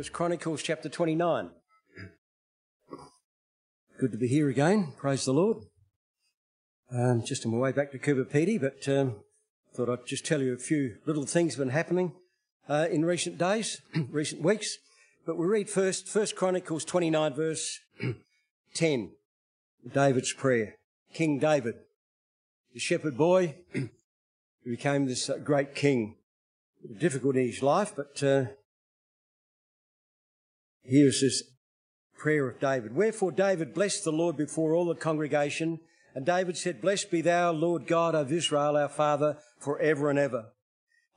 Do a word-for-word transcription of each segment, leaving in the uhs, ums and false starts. First Chronicles chapter twenty-nine. Good to be here again. Praise the Lord. Um, just on my way back to Coober Pedy, but um, thought I'd just tell you a few little things have been happening uh, in recent days, recent weeks. But we read first, First Chronicles twenty-nine, verse ten, David's prayer. King David, the shepherd boy, who became this uh, great king. Difficult in his life, but uh, here's this prayer of David. Wherefore David blessed the Lord before all the congregation, and David said, Blessed be thou, Lord God of Israel, our Father, for ever and ever.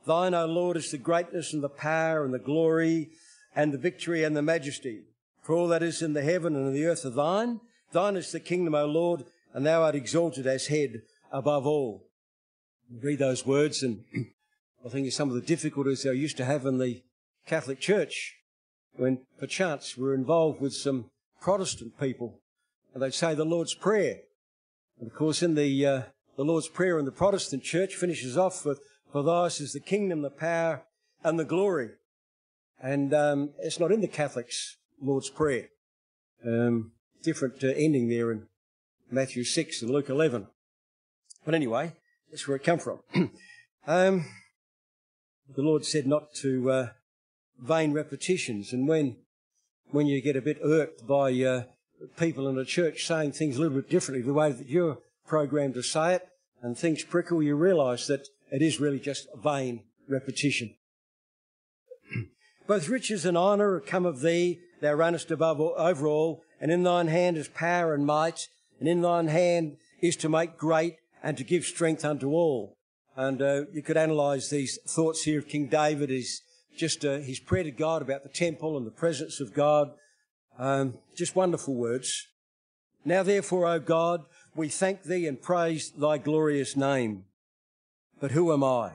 Thine, O Lord, is the greatness and the power and the glory and the victory and the majesty. For all that is in the heaven and in the earth are thine. Thine is the kingdom, O Lord, and thou art exalted as head above all. You read those words, and I think it's some of the difficulties they used to have in the Catholic Church when, perchance, we're involved with some Protestant people, and they'd say the Lord's Prayer. And, of course, in the uh, the Lord's Prayer in the Protestant Church finishes off with, For thine is the kingdom, the power, and the glory. And um, it's not in the Catholics' Lord's Prayer. Um, different uh, ending there in Matthew six and Luke eleven. But anyway, that's where it come from. um, the Lord said not to... Uh, vain repetitions, and when when you get a bit irked by uh, people in a church saying things a little bit differently, the way that you're programmed to say it, and things prickle, you realise that it is really just vain repetition. Both riches and honour come of thee, thou runnest above all, over all, and in thine hand is power and might, and in thine hand is to make great and to give strength unto all. And uh, you could analyse these thoughts here of King David is Just uh, his prayer to God about the temple and the presence of God. Um, just wonderful words. Now therefore, O God, we thank thee and praise thy glorious name. But who am I?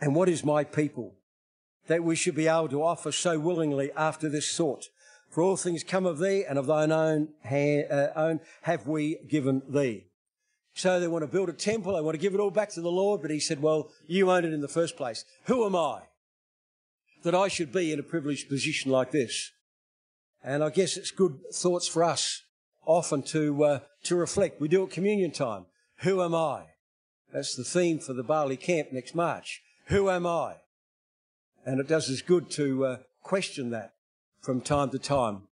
And what is my people, that we should be able to offer so willingly after this sort? For all things come of thee, and of thine own, hand, uh, own have we given thee. So they want to build a temple, they want to give it all back to the Lord, but he said, well, you own it in the first place. Who am I, that I should be in a privileged position like this? And I guess it's good thoughts for us often to uh, to reflect. We do at communion time. Who am I? That's the theme for the Bali camp next March. Who am I? And it does us good to uh, question that from time to time,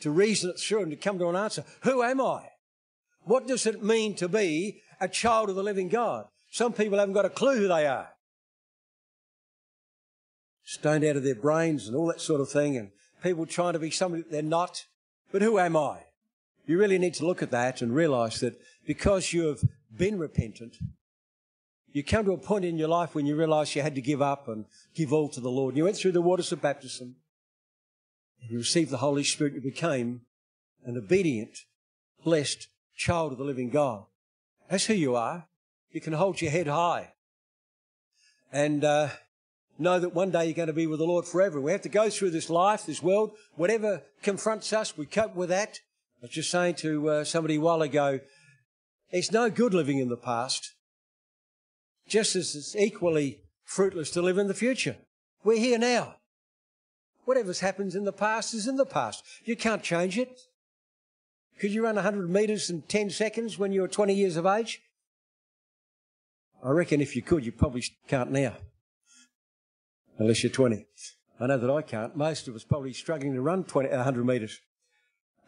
to reason it through and to come to an answer. Who am I? What does it mean to be a child of the living God? Some people haven't got a clue who they are. Stoned out of their brains and all that sort of thing, and people trying to be somebody that they're not. But who am I? You really need to look at that and realise that because you have been repentant, you come to a point in your life when you realise you had to give up and give all to the Lord. You went through the waters of baptism, and you received the Holy Spirit, you became an obedient, blessed child of the living God. That's who you are. You can hold your head high. And... uh know that one day you're going to be with the Lord forever. We have to go through this life, this world. Whatever confronts us, we cope with that. I was just saying to uh, somebody a while ago, it's no good living in the past, just as it's equally fruitless to live in the future. We're here now. Whatever's happened in the past is in the past. You can't change it. Could you run one hundred metres in ten seconds when you were twenty years of age? I reckon if you could, you probably can't now. Unless you're twenty. I know that I can't. Most of us probably struggling to run twenty, one hundred metres.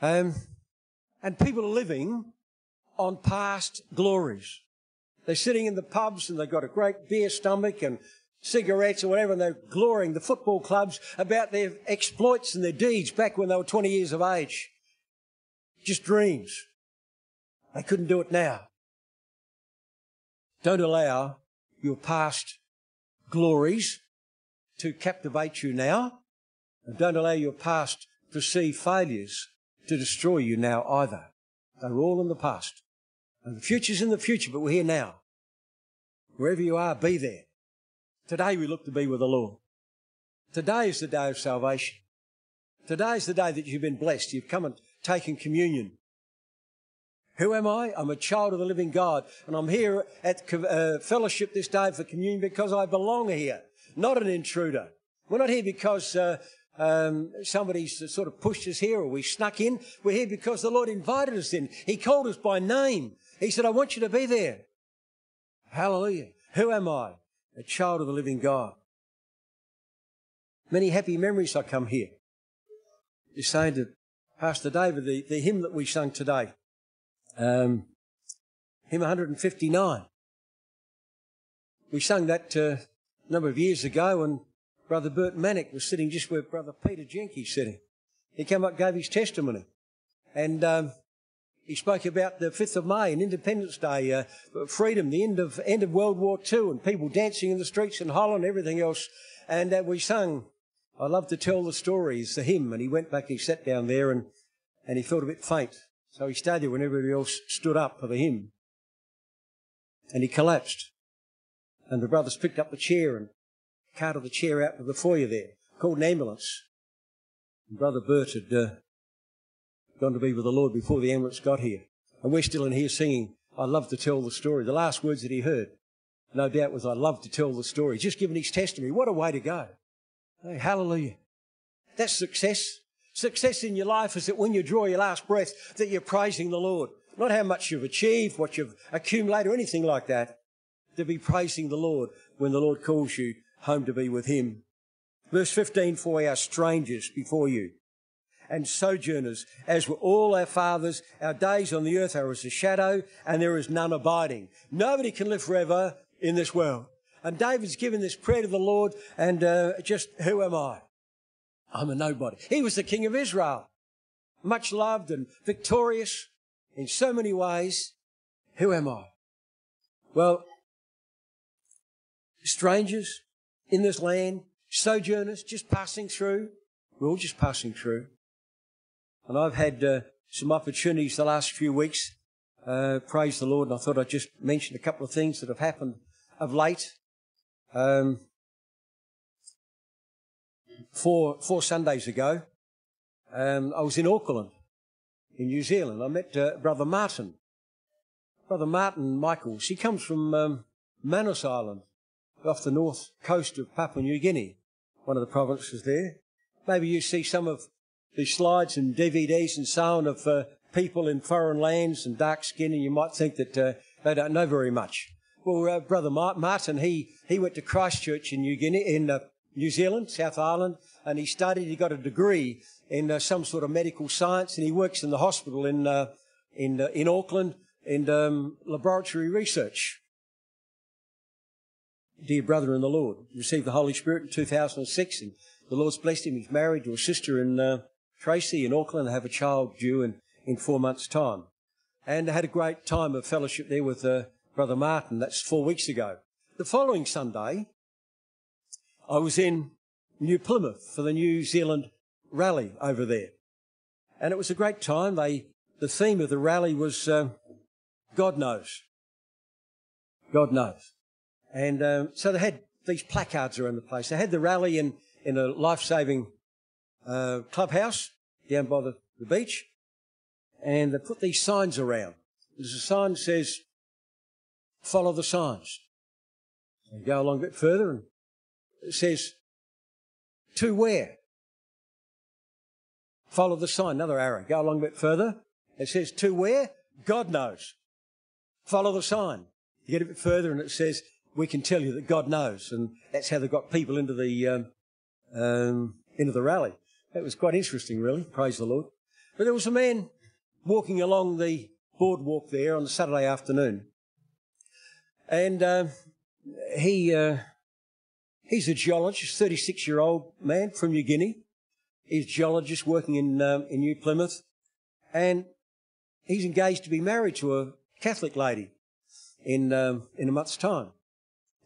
Um, and people are living on past glories. They're sitting in the pubs and they've got a great beer stomach and cigarettes or whatever, and they're glorying, the football clubs, about their exploits and their deeds back when they were twenty years of age. Just dreams. They couldn't do it now. Don't allow your past glories to captivate you now, and don't allow your past perceived failures to destroy you now either. They're all in the past. And the future's in the future, but we're here now. Wherever you are, be there. Today we look to be with the Lord. Today is the day of salvation. Today is the day that you've been blessed. You've come and taken communion. Who am I? I'm a child of the living God, and I'm here at uh, fellowship this day for communion because I belong here. Not an intruder. We're not here because uh, Um, somebody sort of pushed us here, or we snuck in. We're here because the Lord invited us in. He called us by name. He said, I want you to be there. Hallelujah. Who am I? A child of the living God. Many happy memories I come here. You're saying to Pastor David, the, the hymn that we sung today, um, hymn one fifty-nine. We sung that uh, a number of years ago, and Brother Bert Manick was sitting just where Brother Peter Jenke's sitting. He came up and gave his testimony. And um, he spoke about the fifth of May and Independence Day, uh, freedom, the end of end of World War Two, and people dancing in the streets in Holland and everything else. And uh, we sung, I love to tell the stories, the hymn. And he went back, he sat down there, and, and he felt a bit faint. So he stayed there when everybody else stood up for the hymn. And he collapsed. And the brothers picked up the chair and carted the chair out to the foyer there, called an ambulance. And Brother Bert had uh, gone to be with the Lord before the ambulance got here. And we're still in here singing, I love to tell the story. The last words that he heard, no doubt, was I love to tell the story. Just giving his testimony. What a way to go. Hey, hallelujah. That's success. Success in your life is that when you draw your last breath, that you're praising the Lord. Not how much you've achieved, what you've accumulated, or anything like that. To be praising the Lord when the Lord calls you home to be with him. Verse fifteen, for we are strangers before you and sojourners, as were all our fathers. Our days on the earth are as a shadow, and there is none abiding. Nobody can live forever in this world. And David's given this prayer to the Lord, and uh, just, who am I? I'm a nobody. He was the king of Israel, much loved and victorious in so many ways. Who am I? Well, strangers in this land, sojourners, just passing through. We're all just passing through. And I've had uh, some opportunities the last few weeks, uh, praise the Lord, and I thought I'd just mention a couple of things that have happened of late. Um, four, four Sundays ago, um, I was in Auckland, in New Zealand. I met uh, Brother Martin. Brother Martin Michaels. He comes from um, Manus Island, off the north coast of Papua New Guinea, one of the provinces there. Maybe you see some of the slides and D V Ds and so on of uh, people in foreign lands and dark skin, and you might think that uh, they don't know very much. Well, uh, Brother Martin, he, he went to Christchurch in New Guinea, in uh, New Zealand, South Island, and he studied, he got a degree in uh, some sort of medical science, and he works in the hospital in, uh, in, uh, in Auckland in um, laboratory research. Dear brother in the Lord, received the Holy Spirit in two thousand six, and the Lord's blessed him. He's married to a sister in uh, Tracy in Auckland, and have a child due in, in four months' time. And I had a great time of fellowship there with uh, Brother Martin. That's four weeks ago. The following Sunday, I was in New Plymouth for the New Zealand rally over there. And it was a great time. They, the theme of the rally was uh, God knows. God knows. And um, so they had these placards around the place. They had the rally in, in a life-saving uh, clubhouse down by the, the beach, and they put these signs around. There's a sign that says, follow the signs. You go along a bit further, and it says, to where? Follow the sign. Another arrow. Go along a bit further. It says, to where? God knows. Follow the sign. You get a bit further, and it says, we can tell you that God knows. And that's how they got people into the um, um, into the rally. That was quite interesting, really. Praise the Lord. But there was a man walking along the boardwalk there on a Saturday afternoon, and uh, he uh, he's a geologist, thirty-six-year-old man from New Guinea. He's a geologist working in um, in New Plymouth, and he's engaged to be married to a Catholic lady in um, in a month's time.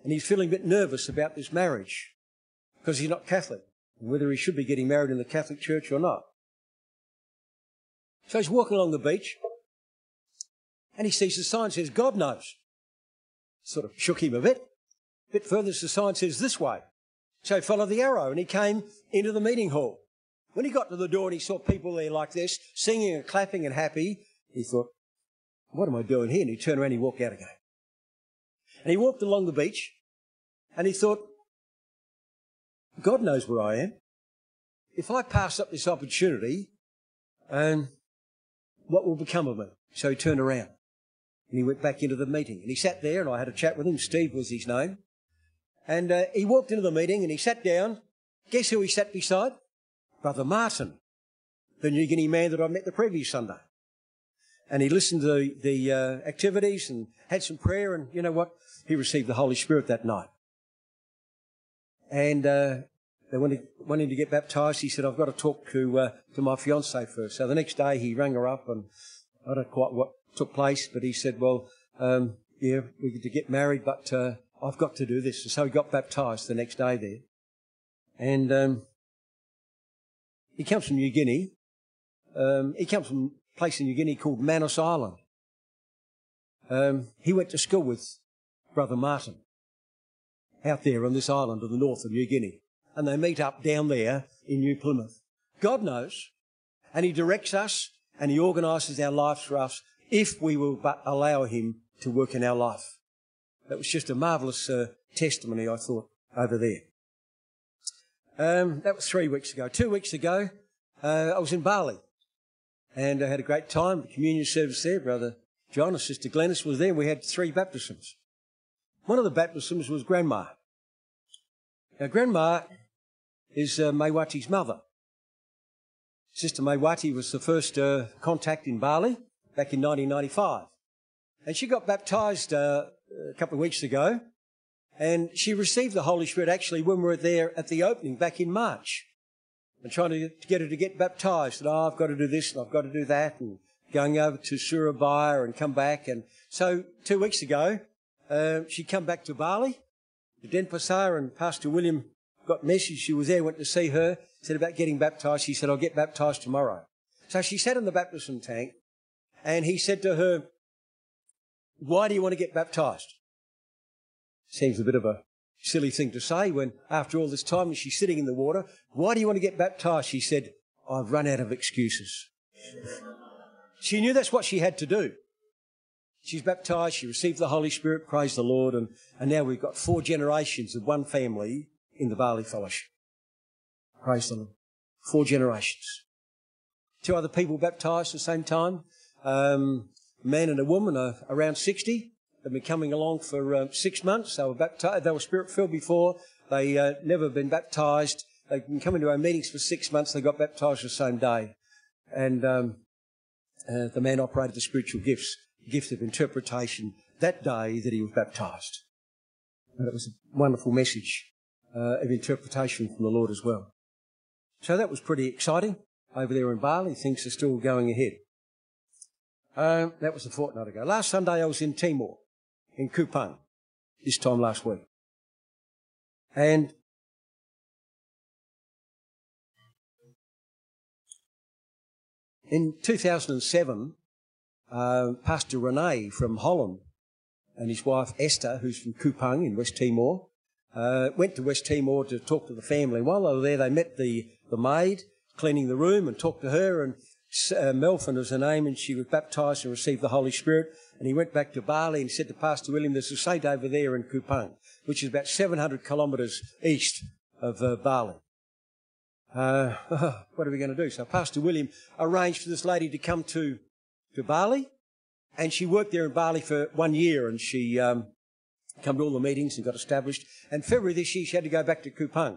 And he's feeling a bit nervous about this marriage because he's not Catholic, and whether he should be getting married in the Catholic Church or not. So he's walking along the beach, and he sees the sign says, God knows. Sort of shook him a bit. A bit further, the sign says, this way. So he followed the arrow, and he came into the meeting hall. When he got to the door and he saw people there like this, singing and clapping and happy, he thought, what am I doing here? And he turned around and he walked out again. And he walked along the beach, and he thought, God knows where I am. if I pass up this opportunity, and what will become of me? So he turned around and he went back into the meeting, and he sat there, and I had a chat with him. Steve was his name. And uh, he walked into the meeting and he sat down. Guess who he sat beside? Brother Martin, the New Guinea man that I met the previous Sunday. And he listened to the, the uh, activities and had some prayer, and you know what? He received the Holy Spirit that night. And uh, they wanted, wanted him to get baptised. He said, I've got to talk to uh, to my fiancée first. So the next day he rang her up, and I don't know quite what took place, but he said, well, um, yeah, we get to get married, but uh, I've got to do this. And so he got baptised the next day there. And um, he comes from New Guinea. Um, he comes from a place in New Guinea called Manus Island. Um, he went to school with Brother Martin out there on this island to the north of New Guinea. And they meet up down there in New Plymouth. God knows, and he directs us, and he organises our lives for us if we will but allow him to work in our life. That was just a marvellous uh, testimony, I thought, over there. Um, that was three weeks ago. Two weeks ago, uh, I was in Bali, and I had a great time. The communion service there, Brother John and Sister Glennis was there. We had three baptisms. One of the baptisms was Grandma. Now, Grandma is uh, Mewati's mother. Sister Mewati was the first uh, contact in Bali back in nineteen ninety-five. And she got baptised uh, a couple of weeks ago, and she received the Holy Spirit actually when we were there at the opening back in March. And trying to get her to get baptised, and oh, I've got to do this, and I've got to do that, and going over to Surabaya and come back. And so two weeks ago, uh, she come back to Bali, to Denpasar, and Pastor William got a message. She was there, went to see her. Said about getting baptised. She said, I'll get baptised tomorrow. So she sat in the baptism tank, and he said to her, why do you want to get baptised? Seems a bit of a silly thing to say when, after all this time, she's sitting in the water. Why do you want to get baptised? She said, I've run out of excuses. She knew that's what she had to do. She's baptised, she received the Holy Spirit, praise the Lord, and, and now we've got four generations of one family in the Bali Fellowship. Praise the Lord. Four generations. Two other people baptised at the same time. Um, a man and a woman, uh, around sixty. They've been coming along for uh, six months. They were baptised. They were Spirit-filled before. They uh, never been baptised. They've been coming to our meetings for six months. They got baptised the same day. And um, uh, the man operated the spiritual gifts, gift of interpretation, that day that he was baptised. And it was a wonderful message uh, of interpretation from the Lord as well. So that was pretty exciting over there in Bali. Things are still going ahead. Um, that was a fortnight ago. Last Sunday I was in Timor, in Kupang, this time last week. And in two thousand seven, uh, Pastor Renee from Holland and his wife Esther, who's from Kupang in West Timor, uh, went to West Timor to talk to the family. While they were there, they met the the maid cleaning the room and talked to her, and uh, Melvin was her name, and she was baptised and received the Holy Spirit. And he went back to Bali and said to Pastor William, there's a saint over there in Kupang, which is about seven hundred kilometres east of uh, Bali. Uh, oh, what are we going to do? So Pastor William arranged for this lady to come to, to Bali, and she worked there in Bali for one year, and she um, came to all the meetings and got established. And February this year she had to go back to Kupang.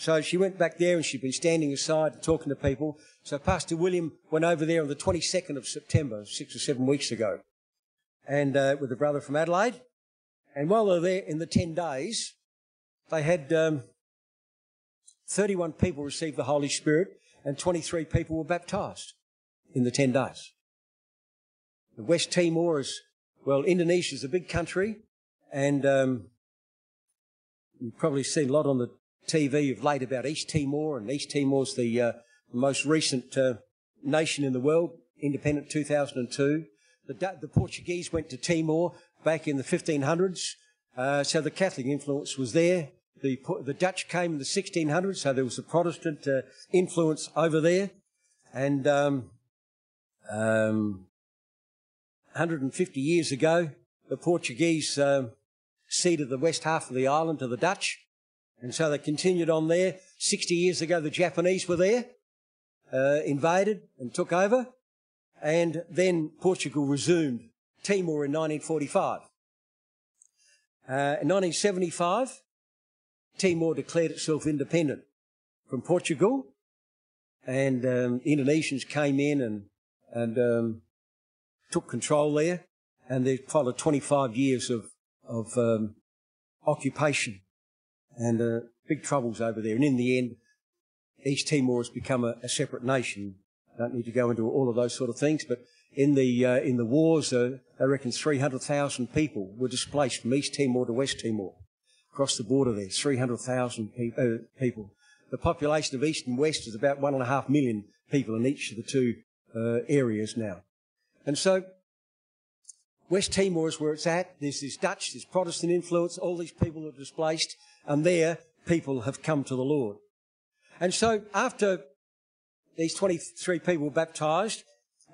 So she went back there, and she'd been standing aside and talking to people. So Pastor William went over there on the twenty-second of September, six or seven weeks ago, and uh, with a brother from Adelaide. And while they were there in the ten days, they had um, thirty-one people receive the Holy Spirit, and twenty-three people were baptised in the ten days. The West Timor is, well, Indonesia is a big country, and um, you've probably seen a lot on the T V of late about East Timor, and East Timor's the uh, most recent uh, nation in the world, independent two thousand two. The, the Portuguese went to Timor back in the fifteen hundreds, uh, so the Catholic influence was there. The, the Dutch came in the sixteen hundreds, so there was a Protestant uh, influence over there, and um, um, one hundred fifty years ago, the Portuguese um, ceded the west half of the island to the Dutch. And so they continued on there. sixty years ago, the Japanese were there, uh, invaded and took over, and then Portugal resumed Timor in nineteen forty-five. Uh, in nineteen seventy-five, Timor declared itself independent from Portugal, and um, Indonesians came in and, and um, took control there, and they followed twenty-five years of, of um, occupation and uh, big troubles over there. And in the end, East Timor has become a, a separate nation. I don't need to go into all of those sort of things, but in the uh, in the wars, uh, I reckon three hundred thousand people were displaced from East Timor to West Timor, across the border there, three hundred thousand pe- uh, people. The population of East and West is about one and a half million people in each of the two uh, areas now. And so West Timor is where it's at. There's this Dutch, this Protestant influence. All these people are displaced, and there people have come to the Lord. And so after these twenty-three people were baptised,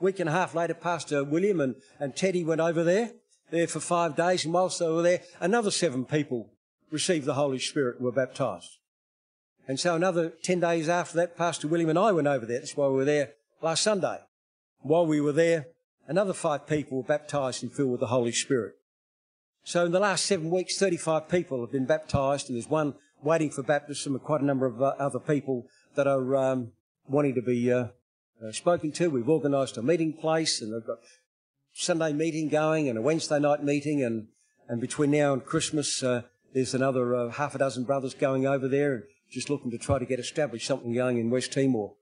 a week and a half later, Pastor William and, and Teddy went over there, there for five days, and whilst they were there, another seven people received the Holy Spirit and were baptised. And so another ten days after that, Pastor William and I went over there. That's why we were there last Sunday. While we were there, another five people were baptised and filled with the Holy Spirit. So in the last seven weeks, thirty-five people have been baptised, and there's one waiting for baptism, and quite a number of other people that are um, wanting to be uh, uh, spoken to. We've organised a meeting place, and they've got Sunday meeting going and a Wednesday night meeting, and, and between now and Christmas, uh, there's another uh, half a dozen brothers going over there and just looking to try to get established something going in West Timor.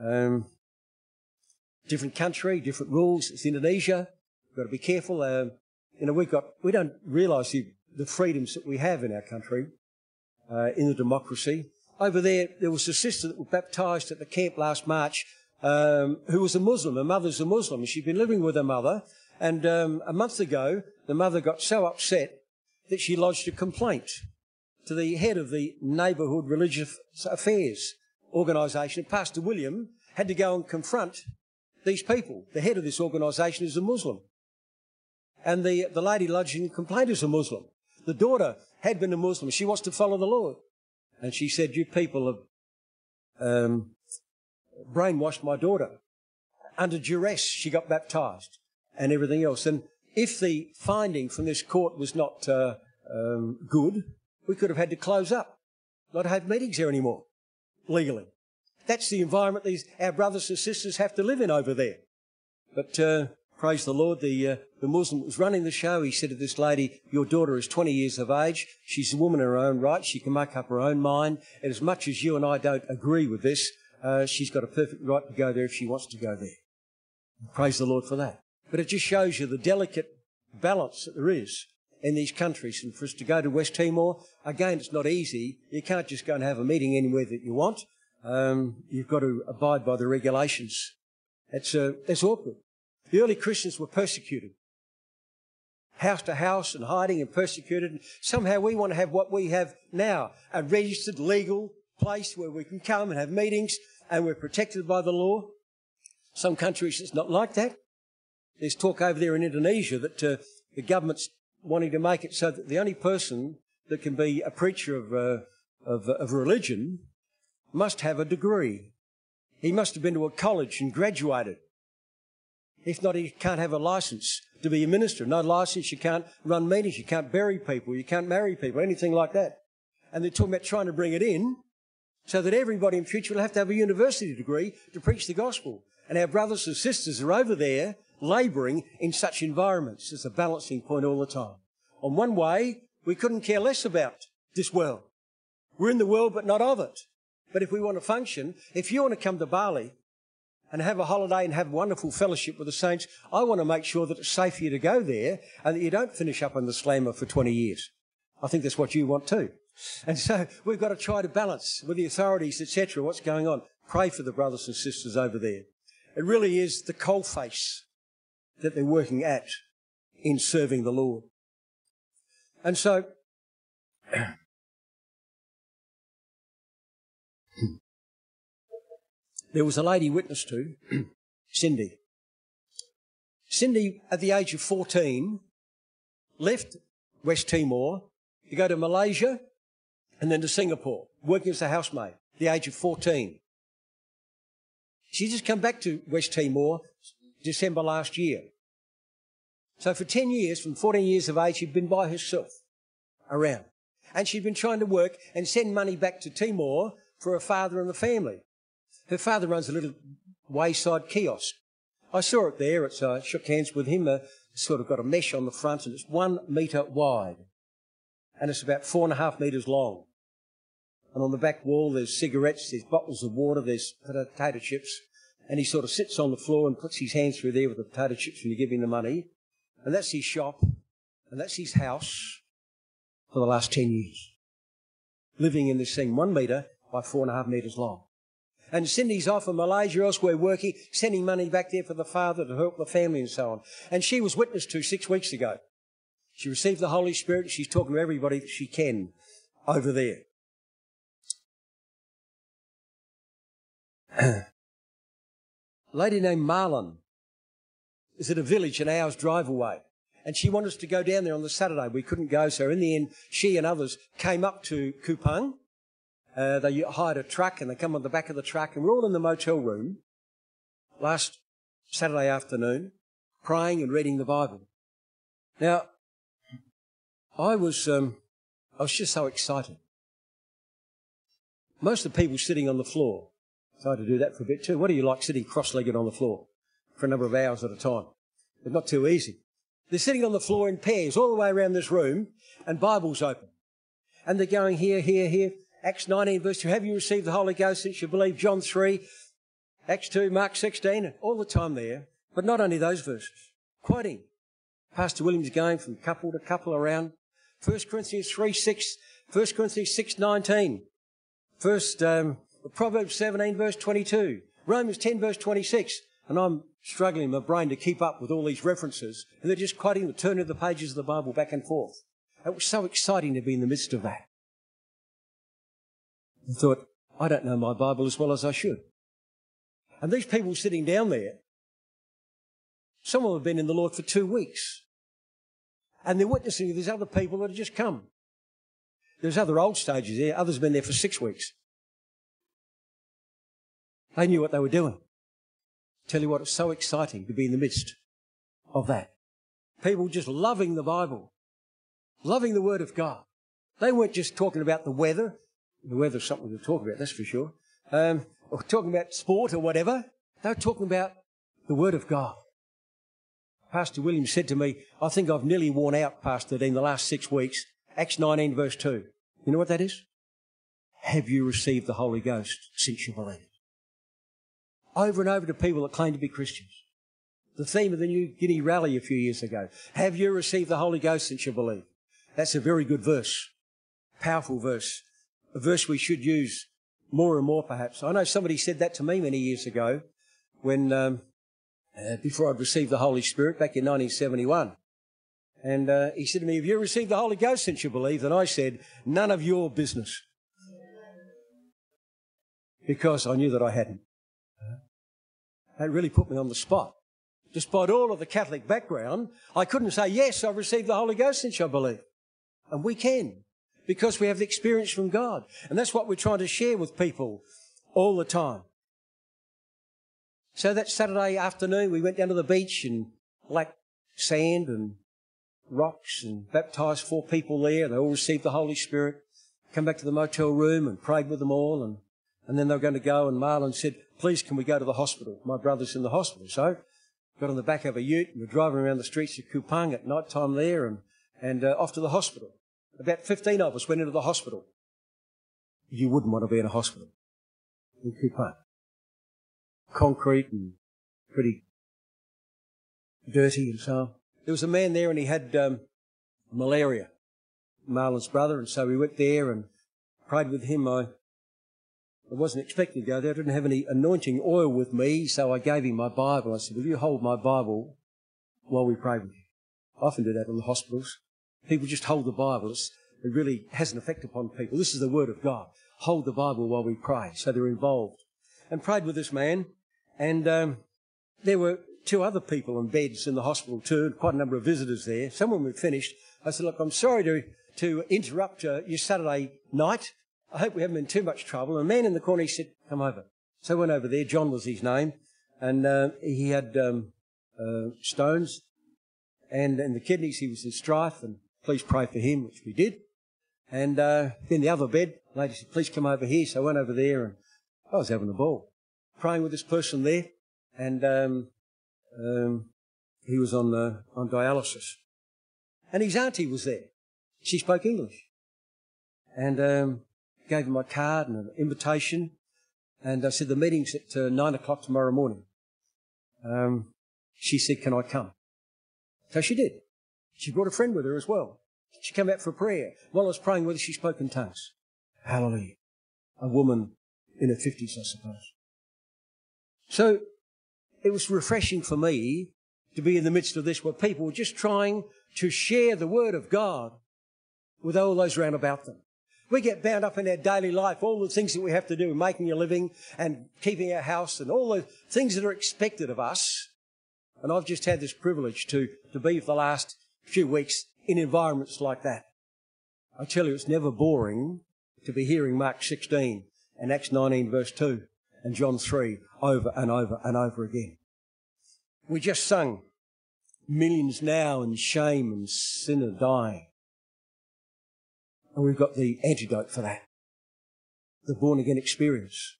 Um, different country, different rules. It's Indonesia. We've got to be careful. Um, you know, we've got, we don't realise the, the freedoms that we have in our country, uh, in the democracy. Over there, there was a sister that was baptised at the camp last March, um, who was a Muslim. Her mother's a Muslim. She'd been living with her mother, and um, a month ago, the mother got so upset that she lodged a complaint to the head of the Neighbourhood Religious Affairs organisation. Pastor William had to go and confront these people. The head of this organisation is a Muslim, and the, the lady lodging the complaint is a Muslim. The daughter had been a Muslim. She wants to follow the Lord. And she said, you people have um, brainwashed my daughter. Under duress, she got baptised and everything else. And if the finding from this court was not uh, um, good, we could have had to close up, not have meetings there anymore, legally. That's the environment these our brothers and sisters have to live in over there. But uh, praise the Lord, the uh, the Muslim was running the show. He said to this lady, your daughter is twenty years of age. She's a woman in her own right. She can make up her own mind. And as much as you and I don't agree with this, uh, she's got a perfect right to go there if she wants to go there. Praise the Lord for that. But it just shows you the delicate balance that there is in these countries. And for us to go to West Timor, again, it's not easy. You can't just go and have a meeting anywhere that you want. Um, you've got to abide by the regulations. That's, uh, that's awkward. The early Christians were persecuted, house to house and hiding and persecuted. And somehow we want to have what we have now, a registered, legal place where we can come and have meetings and we're protected by the law. Some countries, it's not like that. There's talk over there in Indonesia that uh, the government's wanting to make it so that the only person that can be a preacher of, uh, of, of religion must have a degree. He must have been to a college and graduated. If not, he can't have a licence to be a minister. No licence, you can't run meetings, you can't bury people, you can't marry people, anything like that. And they're talking about trying to bring it in so that everybody in future will have to have a university degree to preach the gospel. And our brothers and sisters are over there labouring in such environments. It's a balancing point all the time. On one way, we couldn't care less about this world. We're in the world but not of it. But if we want to function, if you want to come to Bali and have a holiday and have wonderful fellowship with the saints, I want to make sure that it's safe for you to go there and that you don't finish up in the slammer for twenty years. I think that's what you want too. And so we've got to try to balance with the authorities, et cetera, what's going on. Pray for the brothers and sisters over there. It really is the coalface that they're working at in serving the Lord. And so there was a lady witnessed to, Cindy. Cindy, at the age of fourteen, left West Timor to go to Malaysia and then to Singapore, working as a housemaid. the age of fourteen. She just come back to West Timor December last year. So for ten years, from fourteen years of age, she'd been by herself around. And she'd been trying to work and send money back to Timor for her father and the family. Her father runs a little wayside kiosk. I saw it there. It's, I shook hands with him. Uh, sort of got a mesh on the front, and it's one metre wide. And it's about four and a half metres long. And on the back wall there's cigarettes, there's bottles of water, there's potato chips. And he sort of sits on the floor and puts his hands through there with the potato chips when you give him the money. And that's his shop, and that's his house for the last ten years. Living in this thing, one metre by four and a half metres long. And Cindy's off in Malaysia, elsewhere working, sending money back there for the father to help the family and so on. And she was witnessed to six weeks ago. She received the Holy Spirit, and she's talking to everybody that she can over there. A lady named Marlon is at a village an hour's drive away, and she wanted us to go down there on the Saturday. We couldn't go, so in the end, she and others came up to Kupang. Uh, they hired a truck, and they come on the back of the truck, and we're all in the motel room last Saturday afternoon praying and reading the Bible. Now, I was um, I was just so excited. Most of the people sitting on the floor, so I had to do that for a bit too. What do you like sitting cross-legged on the floor for a number of hours at a time? It's not too easy. They're sitting on the floor in pairs all the way around this room, and Bibles open. And they're going here, here, here. Acts nineteen verse two, have you received the Holy Ghost since you believe? John three, Acts two, Mark sixteen, all the time there. But not only those verses, quoting. Pastor Williams going from couple to couple around. First Corinthians three six, First Corinthians six nineteen, First um, Proverbs seventeen verse twenty-two, Romans ten verse twenty-six. And I'm struggling in my brain to keep up with all these references. And they're just quoting the turn of the pages of the Bible back and forth. It was so exciting to be in the midst of that. I thought, I don't know my Bible as well as I should. And these people sitting down there, some of them have been in the Lord for two weeks. And they're witnessing these other people that have just come. There's other old stagers there, others have been there for six weeks. They knew what they were doing. Tell you what, it's so exciting to be in the midst of that. People just loving the Bible, loving the Word of God. They weren't just talking about the weather. The weather's something to talk about, that's for sure. Um, or talking about sport or whatever. They were talking about the Word of God. Pastor Williams said to me, I think I've nearly worn out, Pastor, in the last six weeks. Acts nineteen verse two. You know what that is? Have you received the Holy Ghost since you believed? Over and over to people that claim to be Christians. The theme of the New Guinea rally a few years ago. Have you received the Holy Ghost since you believe? That's a very good verse. Powerful verse. A verse we should use more and more, perhaps. I know somebody said that to me many years ago when, um, uh, before I'd received the Holy Spirit back in nineteen seventy-one. And uh, he said to me, have you received the Holy Ghost since you believe? And I said, none of your business. Because I knew that I hadn't. That really put me on the spot. Despite all of the Catholic background, I couldn't say, yes, I've received the Holy Ghost since I believe. And we can. Because we have the experience from God. And that's what we're trying to share with people all the time. So that Saturday afternoon, we went down to the beach and black sand and rocks and baptised four people there. They all received the Holy Spirit. Come back to the motel room and prayed with them all. And, and then they were going to go, and Marlon said, please, can we go to the hospital? My brother's in the hospital. So got on the back of a ute and we're driving around the streets of Kupang at night time there and, and uh, off to the hospital. About fifteen of us went into the hospital. You wouldn't want to be in a hospital in Kupang. Concrete and pretty dirty and so on. There was a man there and he had um, malaria, Marlon's brother, and so we went there and prayed with him. I, I wasn't expecting to go there. I didn't have any anointing oil with me, so I gave him my Bible. I said, will you hold my Bible while we pray with you? I often do that in the hospitals. People just hold the Bible. It really has an effect upon people. This is the Word of God. Hold the Bible while we pray. So they're involved. And prayed with this man. And um, there were two other people on beds in the hospital too, and quite a number of visitors there. Some of them had finished. I said, look, I'm sorry to, to interrupt uh, your Saturday night I hope we haven't been too much trouble. And a man in the corner, he said, come over. So I went over there. John was his name. And uh, he had um, uh, stones and in the kidneys. He was in strife. And please pray for him, which we did. And uh, then the other bed, lady said, please come over here. So I went over there and I was having a ball, praying with this person there. And um, um, he was on, uh, on dialysis. And his auntie was there. She spoke English. And um, gave him my card and an invitation. And I said, the meeting's at uh, nine o'clock tomorrow morning. Um, she said, can I come? So she did. She brought a friend with her as well. She came out for prayer. While I was praying with her, she spoke in tongues. Hallelujah. A woman in her fifties, I suppose. So it was refreshing for me to be in the midst of this where people were just trying to share the word of God with all those round about them. We get bound up in our daily life, all the things that we have to do, making a living and keeping our house and all the things that are expected of us. And I've just had this privilege to, to be for the last few weeks in environments like that. I tell you, it's never boring to be hearing Mark sixteen and Acts nineteen verse two and John three over and over and over again. We just sung, millions now in shame and sin are dying. And we've got the antidote for that, the born-again experience.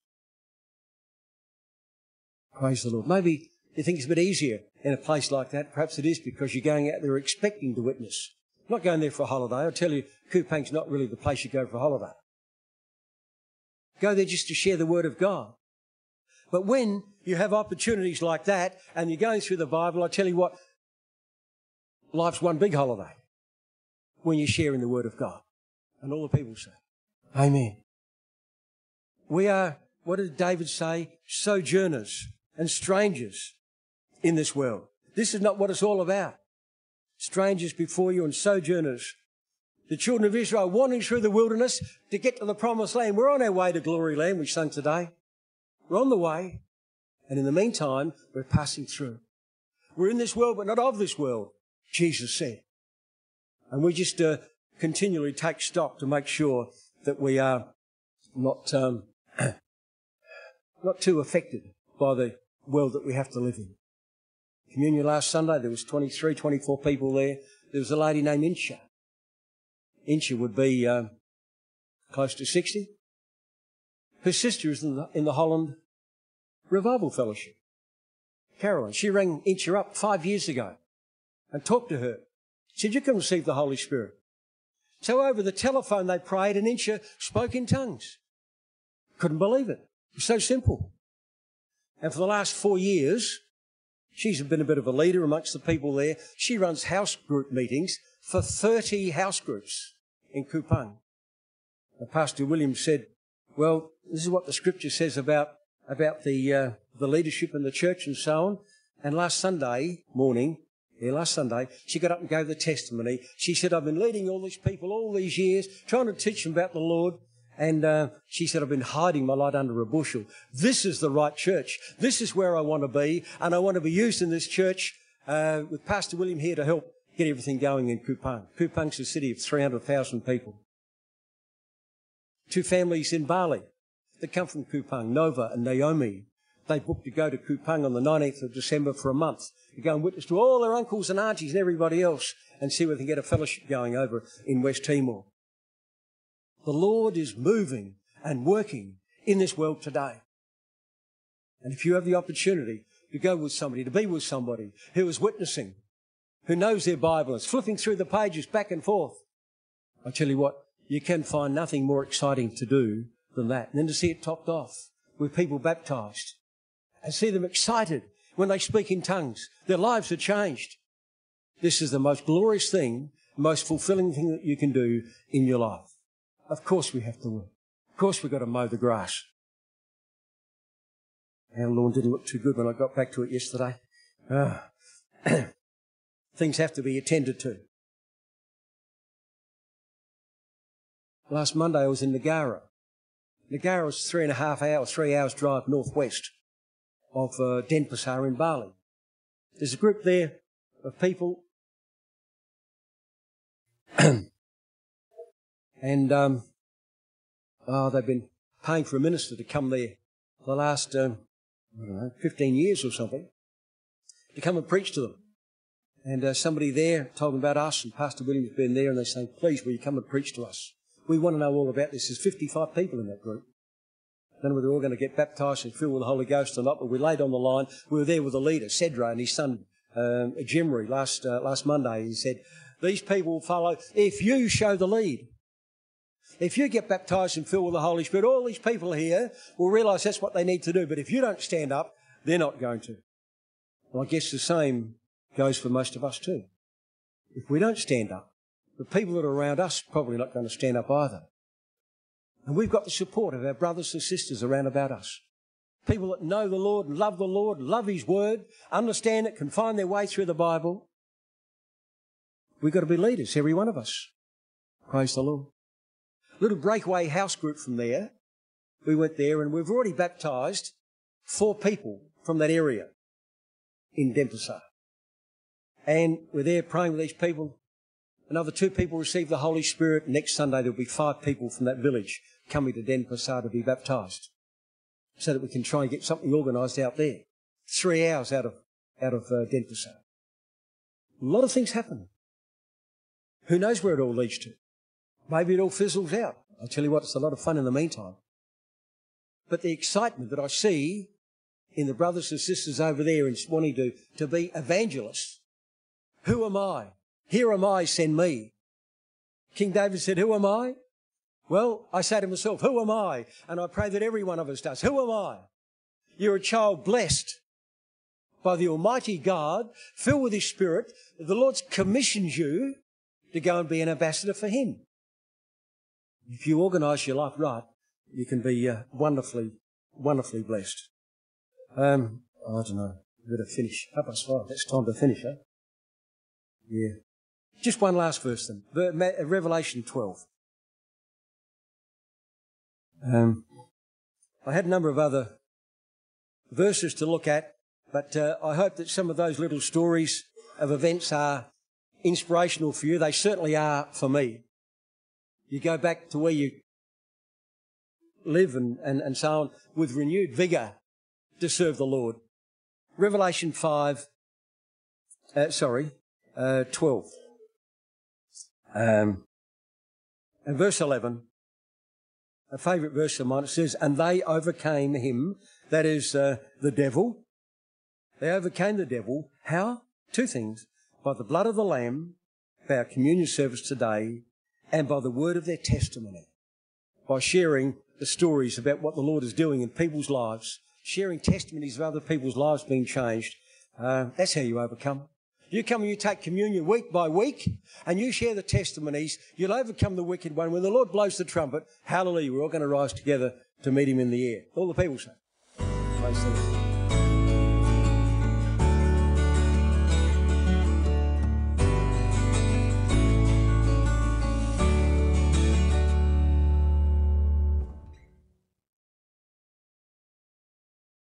Praise the Lord. Maybe you think it's a bit easier in a place like that. Perhaps it is because you're going out there expecting to witness. Not going there for a holiday. I'll tell you, Kupang's not really the place you go for a holiday. Go there just to share the word of God. But when you have opportunities like that and you're going through the Bible, I tell you what, life's one big holiday when you're sharing the word of God. And all the people say, amen. We are, what did David say? Sojourners and strangers in this world. This is not what it's all about. Strangers before you and sojourners. The children of Israel wandering through the wilderness to get to the promised land. We're on our way to glory land, we sung today. We're on the way. And in the meantime, we're passing through. We're in this world, but not of this world, Jesus said. And we just... Uh, continually take stock to make sure that we are not um, not too affected by the world that we have to live in. Communion last Sunday, there was twenty-three, twenty-four people there. There was a lady named Incha. Incha would be um, close to sixty. Her sister is in the, in the Holland Revival Fellowship. Carolyn, she rang Incha up five years ago and talked to her. She said, you can receive the Holy Spirit. So over the telephone they prayed and Incha spoke in tongues. Couldn't believe it. It was so simple. And for the last four years, she's been a bit of a leader amongst the people there. She runs house group meetings for thirty house groups in Kupang. And Pastor Williams said, well, this is what the scripture says about, about the, uh, the leadership in the church and so on. And last Sunday morning, Yeah, last Sunday, she got up and gave the testimony. She said, I've been leading all these people all these years, trying to teach them about the Lord. And uh, she said, I've been hiding my light under a bushel. This is the right church. This is where I want to be. And I want to be used in this church uh, with Pastor William here to help get everything going in Kupang. Kupang's a city of three hundred thousand people. Two families in Bali that come from Kupang, Nova and Naomi. They booked to go to Kupang on the nineteenth of December for a month to go and witness to all their uncles and aunties and everybody else and see whether they can get a fellowship going over in West Timor. The Lord is moving and working in this world today. And if you have the opportunity to go with somebody, to be with somebody who is witnessing, who knows their Bible, is flipping through the pages back and forth, I tell you what, you can find nothing more exciting to do than that. And then to see it topped off with people baptised. And see them excited when they speak in tongues. Their lives are changed. This is the most glorious thing, most fulfilling thing that you can do in your life. Of course we have to work. Of course we've got to mow the grass. Our lawn didn't look too good when I got back to it yesterday. Oh. Things have to be attended to. Last Monday I was in Nagara. Nagara is three and a half hours, three hours drive northwest of uh, Denpasar in Bali. There's a group there of people and um, Oh, they've been paying for a minister to come there for the last, um, I don't know, fifteen years or something, to come and preach to them. And uh, somebody there told them about us, and Pastor William's been there, and they're saying, please, will you come and preach to us? We want to know all about this. There's fifty-five people in that group. I don't know whether we're all going to get baptised and filled with the Holy Ghost or not, but we laid on the line. We were there with the leader, Cedra, and his son, um, Jimri, last, uh, last Monday. He said, these people will follow if you show the lead. If you get baptised and filled with the Holy Spirit, all these people here will realise that's what they need to do. But if you don't stand up, they're not going to. Well, I guess the same goes for most of us too. If we don't stand up, the people that are around us are probably not going to stand up either. And we've got the support of our brothers and sisters around about us. People that know the Lord, love the Lord, love His Word, understand it, can find their way through the Bible. We've got to be leaders, every one of us. Praise the Lord. Little breakaway house group from there. We went there and we've already baptised four people from that area in Denpasar. And we're there praying with these people. Another two people received the Holy Spirit. Next Sunday there'll be five people from that village coming to Denpasar to be baptised, so that we can try and get something organised out there. Three hours out of out of uh, Denpasar. A lot of things happen. Who knows where it all leads to? Maybe it all fizzles out. I'll tell you what, it's a lot of fun in the meantime. But the excitement that I see in the brothers and sisters over there and wanting to, to be evangelists. Who am I? Here am I, send me. King David said, who am I? Well, I say to myself, who am I? And I pray that every one of us does. Who am I? You're a child blessed by the Almighty God, filled with His Spirit. The Lord's commissioned you to go and be an ambassador for Him. If you organise your life right, you can be uh, wonderfully, wonderfully blessed. Um, I don't know. We've got to finish. Half past five. It's time to finish, huh? Yeah. Just one last verse then. Revelation twelve. Um, I had a number of other verses to look at, but uh, I hope that some of those little stories of events are inspirational for you. They certainly are for me. You go back to where you live and, and, and so on with renewed vigour to serve the Lord. Revelation five, uh, sorry, uh, twelve. Um, and verse eleven, a favourite verse of mine, it says, and they overcame him, that is uh, the devil. They overcame the devil. How? Two things. By the blood of the Lamb, by our communion service today, and by the word of their testimony, by sharing the stories about what the Lord is doing in people's lives, sharing testimonies of other people's lives being changed. Uh, that's how you overcome. You come and you take communion week by week, and you share the testimonies. You'll overcome the wicked one. When the Lord blows the trumpet, hallelujah, we're all going to rise together to meet him in the air. All the people say.